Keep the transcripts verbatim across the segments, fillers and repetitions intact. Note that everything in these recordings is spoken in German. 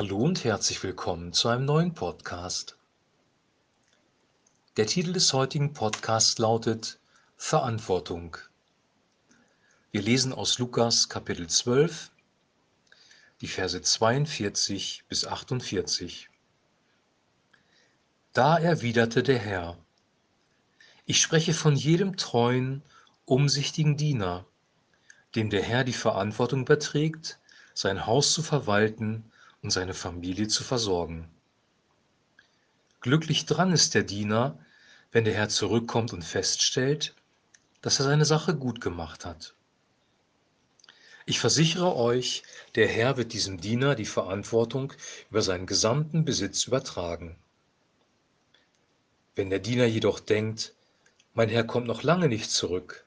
Hallo und herzlich willkommen zu einem neuen Podcast. Der Titel des heutigen Podcasts lautet Verantwortung. Wir lesen aus Lukas Kapitel zwölf, die Verse zweiundvierzig bis achtundvierzig. Da erwiderte der Herr: Ich spreche von jedem treuen, umsichtigen Diener, dem der Herr die Verantwortung überträgt, sein Haus zu verwalten und seine Familie zu versorgen. Glücklich dran ist der Diener, wenn der Herr zurückkommt und feststellt, dass er seine Sache gut gemacht hat. Ich versichere euch, der Herr wird diesem Diener die Verantwortung über seinen gesamten Besitz übertragen. Wenn der Diener jedoch denkt, mein Herr kommt noch lange nicht zurück,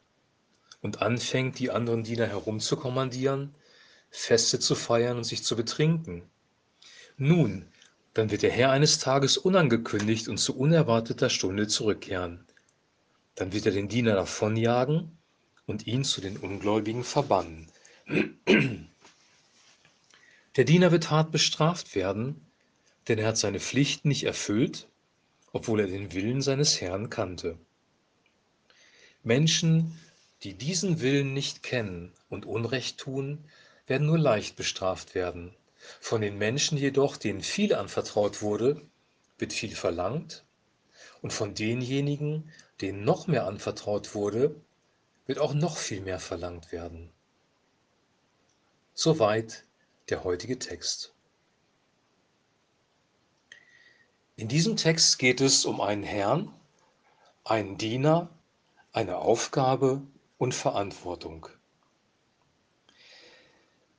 und anfängt, die anderen Diener herumzukommandieren, Feste zu feiern und sich zu betrinken, nun, dann wird der Herr eines Tages unangekündigt und zu unerwarteter Stunde zurückkehren. Dann wird er den Diener davonjagen und ihn zu den Ungläubigen verbannen. Der Diener wird hart bestraft werden, denn er hat seine Pflicht nicht erfüllt, obwohl er den Willen seines Herrn kannte. Menschen, die diesen Willen nicht kennen und Unrecht tun, werden nur leicht bestraft werden. Von den Menschen jedoch, denen viel anvertraut wurde, wird viel verlangt, und von denjenigen, denen noch mehr anvertraut wurde, wird auch noch viel mehr verlangt werden. Soweit der heutige Text. In diesem Text geht es um einen Herrn, einen Diener, eine Aufgabe und Verantwortung.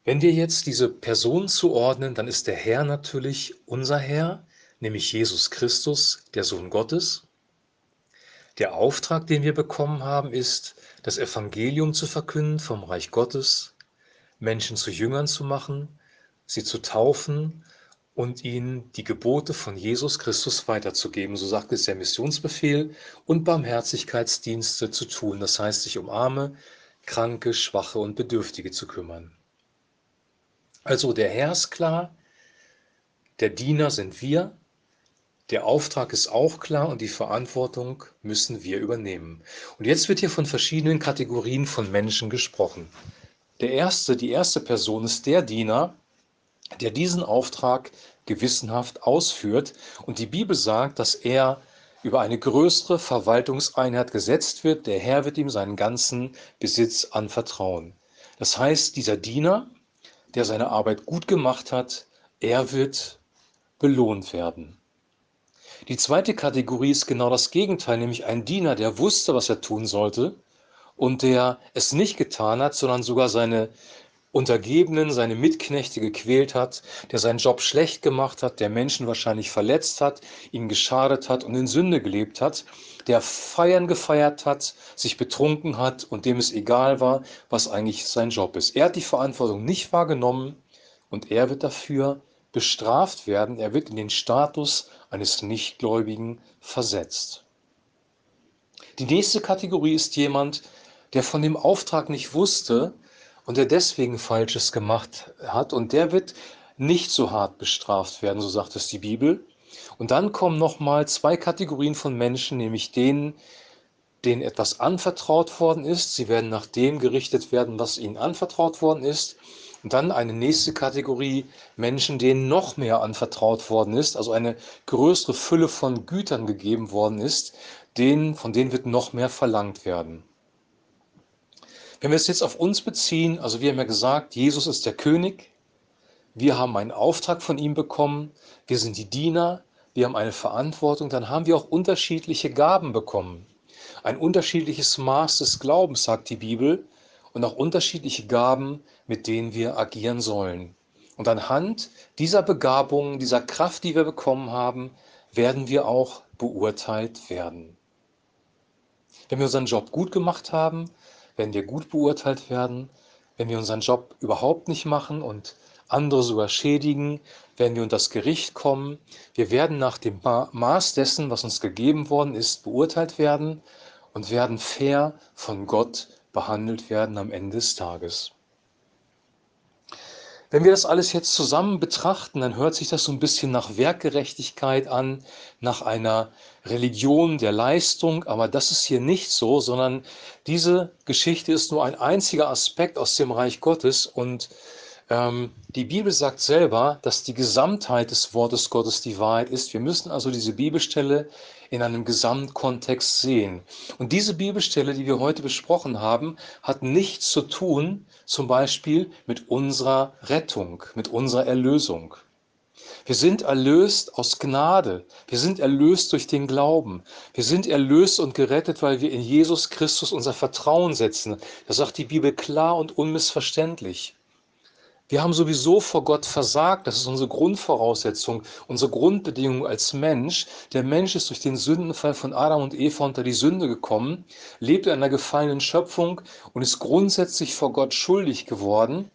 Wenn wir jetzt diese Personen zuordnen, dann ist der Herr natürlich unser Herr, nämlich Jesus Christus, der Sohn Gottes. Der Auftrag, den wir bekommen haben, ist, das Evangelium zu verkünden vom Reich Gottes, Menschen zu Jüngern zu machen, sie zu taufen und ihnen die Gebote von Jesus Christus weiterzugeben. So sagt es der Missionsbefehl, und Barmherzigkeitsdienste zu tun, das heißt, sich um Arme, Kranke, Schwache und Bedürftige zu kümmern. Also der Herr ist klar, der Diener sind wir, der Auftrag ist auch klar und die Verantwortung müssen wir übernehmen. Und jetzt wird hier von verschiedenen Kategorien von Menschen gesprochen. Der erste, die erste Person ist der Diener, der diesen Auftrag gewissenhaft ausführt. Und die Bibel sagt, dass er über eine größere Verwaltungseinheit gesetzt wird. Der Herr wird ihm seinen ganzen Besitz anvertrauen. Das heißt, dieser Diener, der seine Arbeit gut gemacht hat, er wird belohnt werden. Die zweite Kategorie ist genau das Gegenteil, nämlich ein Diener, der wusste, was er tun sollte und der es nicht getan hat, sondern sogar seine Untergebenen, seine Mitknechte gequält hat, der seinen Job schlecht gemacht hat, der Menschen wahrscheinlich verletzt hat, ihnen geschadet hat und in Sünde gelebt hat, der Feiern gefeiert hat, sich betrunken hat und dem es egal war, was eigentlich sein Job ist. Er hat die Verantwortung nicht wahrgenommen und er wird dafür bestraft werden. Er wird in den Status eines Nichtgläubigen versetzt. Die nächste Kategorie ist jemand, der von dem Auftrag nicht wusste, und der deswegen Falsches gemacht hat, und der wird nicht so hart bestraft werden, so sagt es die Bibel. Und dann kommen nochmal zwei Kategorien von Menschen, nämlich denen, denen etwas anvertraut worden ist. Sie werden nach dem gerichtet werden, was ihnen anvertraut worden ist. Und dann eine nächste Kategorie Menschen, denen noch mehr anvertraut worden ist, also eine größere Fülle von Gütern gegeben worden ist, denen, von denen wird noch mehr verlangt werden. Wenn wir es jetzt auf uns beziehen, also wir haben ja gesagt, Jesus ist der König, wir haben einen Auftrag von ihm bekommen, wir sind die Diener, wir haben eine Verantwortung, dann haben wir auch unterschiedliche Gaben bekommen. Ein unterschiedliches Maß des Glaubens, sagt die Bibel, und auch unterschiedliche Gaben, mit denen wir agieren sollen. Und anhand dieser Begabungen, dieser Kraft, die wir bekommen haben, werden wir auch beurteilt werden. Wenn wir unseren Job gut gemacht haben, wenn wir gut beurteilt werden, wenn wir unseren Job überhaupt nicht machen und andere sogar schädigen, wenn wir unter das Gericht kommen. Wir werden nach dem Maß dessen, was uns gegeben worden ist, beurteilt werden und werden fair von Gott behandelt werden am Ende des Tages. Wenn wir das alles jetzt zusammen betrachten, dann hört sich das so ein bisschen nach Werkgerechtigkeit an, nach einer Religion der Leistung, aber das ist hier nicht so, sondern diese Geschichte ist nur ein einziger Aspekt aus dem Reich Gottes und ähm, die Bibel sagt selber, dass die Gesamtheit des Wortes Gottes die Wahrheit ist. Wir müssen also diese Bibelstelle in einem Gesamtkontext sehen. Und diese Bibelstelle, die wir heute besprochen haben, hat nichts zu tun, zum Beispiel mit unserer Rettung, mit unserer Erlösung. Wir sind erlöst aus Gnade. Wir sind erlöst durch den Glauben. Wir sind erlöst und gerettet, weil wir in Jesus Christus unser Vertrauen setzen. Das sagt die Bibel klar und unmissverständlich. Wir haben sowieso vor Gott versagt, das ist unsere Grundvoraussetzung, unsere Grundbedingung als Mensch. Der Mensch ist durch den Sündenfall von Adam und Eva unter die Sünde gekommen, lebt in einer gefallenen Schöpfung und ist grundsätzlich vor Gott schuldig geworden.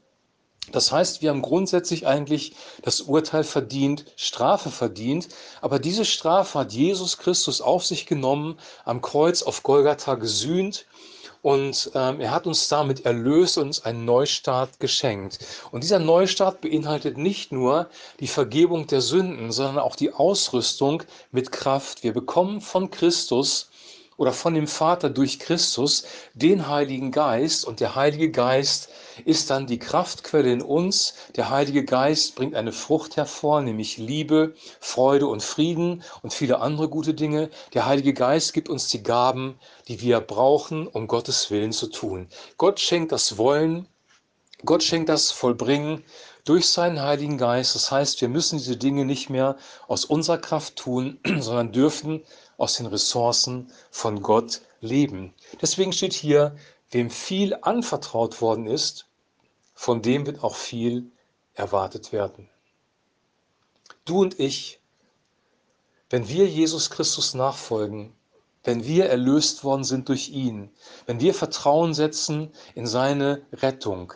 Das heißt, wir haben grundsätzlich eigentlich das Urteil verdient, Strafe verdient, aber diese Strafe hat Jesus Christus auf sich genommen, am Kreuz auf Golgatha gesühnt. Und ähm, er hat uns damit erlöst und uns einen Neustart geschenkt. Und dieser Neustart beinhaltet nicht nur die Vergebung der Sünden, sondern auch die Ausrüstung mit Kraft. Wir bekommen von Christus oder von dem Vater durch Christus den Heiligen Geist. Und der Heilige Geist ist dann die Kraftquelle in uns. Der Heilige Geist bringt eine Frucht hervor, nämlich Liebe, Freude und Frieden und viele andere gute Dinge. Der Heilige Geist gibt uns die Gaben, die wir brauchen, um Gottes Willen zu tun. Gott schenkt das Wollen, Gott schenkt das Vollbringen durch seinen Heiligen Geist. Das heißt, wir müssen diese Dinge nicht mehr aus unserer Kraft tun, sondern dürfen aus den Ressourcen von Gott leben. Deswegen steht hier, wem viel anvertraut worden ist, von dem wird auch viel erwartet werden. Du und ich, wenn wir Jesus Christus nachfolgen, wenn wir erlöst worden sind durch ihn, wenn wir Vertrauen setzen in seine Rettung,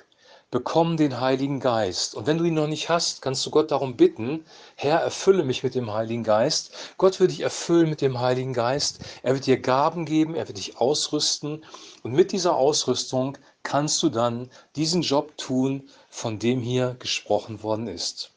bekomm den Heiligen Geist. Und wenn du ihn noch nicht hast, kannst du Gott darum bitten, Herr, erfülle mich mit dem Heiligen Geist. Gott wird dich erfüllen mit dem Heiligen Geist. Er wird dir Gaben geben, er wird dich ausrüsten. Und mit dieser Ausrüstung kannst du dann diesen Job tun, von dem hier gesprochen worden ist.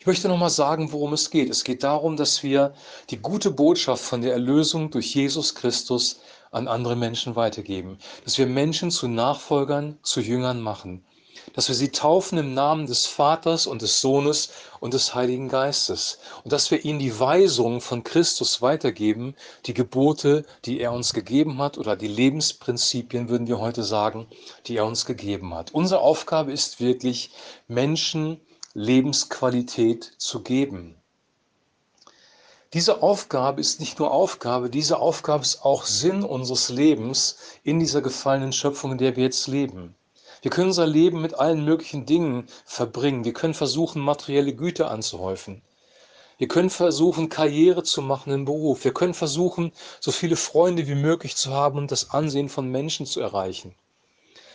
Ich möchte nochmal sagen, worum es geht. Es geht darum, dass wir die gute Botschaft von der Erlösung durch Jesus Christus an andere Menschen weitergeben, dass wir Menschen zu Nachfolgern, zu Jüngern machen, dass wir sie taufen im Namen des Vaters und des Sohnes und des Heiligen Geistes und dass wir ihnen die Weisungen von Christus weitergeben, die Gebote, die er uns gegeben hat oder die Lebensprinzipien, würden wir heute sagen, die er uns gegeben hat. Unsere Aufgabe ist wirklich, Menschen Lebensqualität zu geben. Diese Aufgabe ist nicht nur Aufgabe, diese Aufgabe ist auch Sinn unseres Lebens in dieser gefallenen Schöpfung, in der wir jetzt leben. Wir können unser Leben mit allen möglichen Dingen verbringen. Wir können versuchen, materielle Güter anzuhäufen. Wir können versuchen, Karriere zu machen im Beruf. Wir können versuchen, so viele Freunde wie möglich zu haben und das Ansehen von Menschen zu erreichen.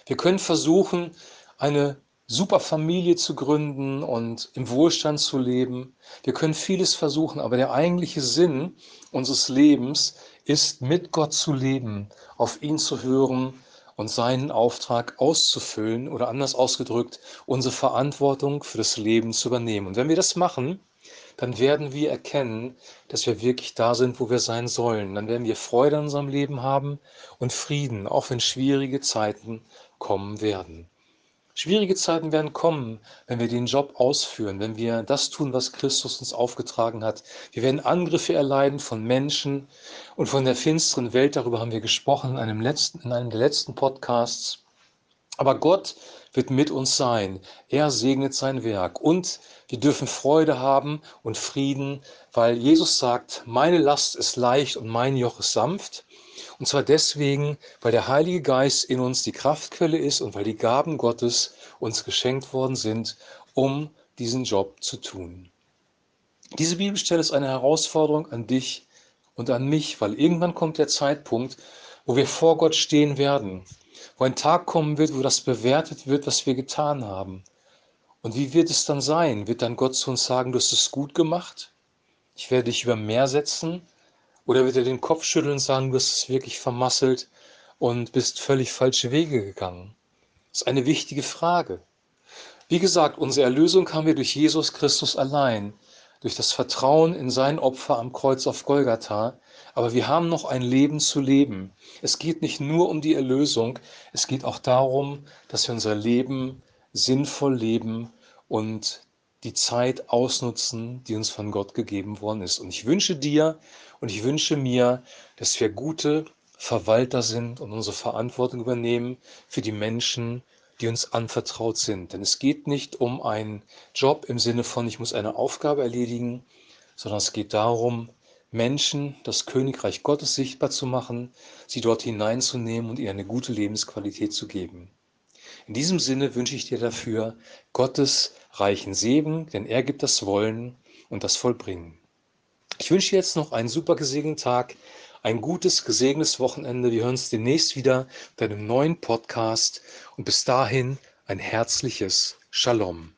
Wir können versuchen, eine super Familie zu gründen und im Wohlstand zu leben. Wir können vieles versuchen, aber der eigentliche Sinn unseres Lebens ist, mit Gott zu leben, auf ihn zu hören und seinen Auftrag auszufüllen oder anders ausgedrückt, unsere Verantwortung für das Leben zu übernehmen. Und wenn wir das machen, dann werden wir erkennen, dass wir wirklich da sind, wo wir sein sollen. Dann werden wir Freude in unserem Leben haben und Frieden, auch wenn schwierige Zeiten kommen werden. Schwierige Zeiten werden kommen, wenn wir den Job ausführen, wenn wir das tun, was Christus uns aufgetragen hat. Wir werden Angriffe erleiden von Menschen und von der finsteren Welt. Darüber haben wir gesprochen in einem letzten, in einem der letzten Podcasts. Aber Gott wird mit uns sein. Er segnet sein Werk. Und wir dürfen Freude haben und Frieden, weil Jesus sagt, meine Last ist leicht und mein Joch ist sanft. Und zwar deswegen, weil der Heilige Geist in uns die Kraftquelle ist und weil die Gaben Gottes uns geschenkt worden sind, um diesen Job zu tun. Diese Bibelstelle ist eine Herausforderung an dich und an mich, weil irgendwann kommt der Zeitpunkt, wo wir vor Gott stehen werden, wo ein Tag kommen wird, wo das bewertet wird, was wir getan haben. Und wie wird es dann sein? Wird dann Gott zu uns sagen, du hast es gut gemacht, ich werde dich über Meer setzen? Oder wird er den Kopf schütteln und sagen, du hast es wirklich vermasselt und bist völlig falsche Wege gegangen? Das ist eine wichtige Frage. Wie gesagt, unsere Erlösung haben wir durch Jesus Christus allein, durch das Vertrauen in sein Opfer am Kreuz auf Golgatha. Aber wir haben noch ein Leben zu leben. Es geht nicht nur um die Erlösung, es geht auch darum, dass wir unser Leben sinnvoll leben und die Zeit ausnutzen, die uns von Gott gegeben worden ist. Und ich wünsche dir und ich wünsche mir, dass wir gute Verwalter sind und unsere Verantwortung übernehmen für die Menschen, die uns anvertraut sind. Denn es geht nicht um einen Job im Sinne von, ich muss eine Aufgabe erledigen, sondern es geht darum, Menschen das Königreich Gottes sichtbar zu machen, sie dort hineinzunehmen und ihnen eine gute Lebensqualität zu geben. In diesem Sinne wünsche ich dir dafür Gottes reichen Segen, denn er gibt das Wollen und das Vollbringen. Ich wünsche dir jetzt noch einen super gesegneten Tag, ein gutes, gesegnetes Wochenende. Wir hören uns demnächst wieder bei einem neuen Podcast und bis dahin ein herzliches Shalom.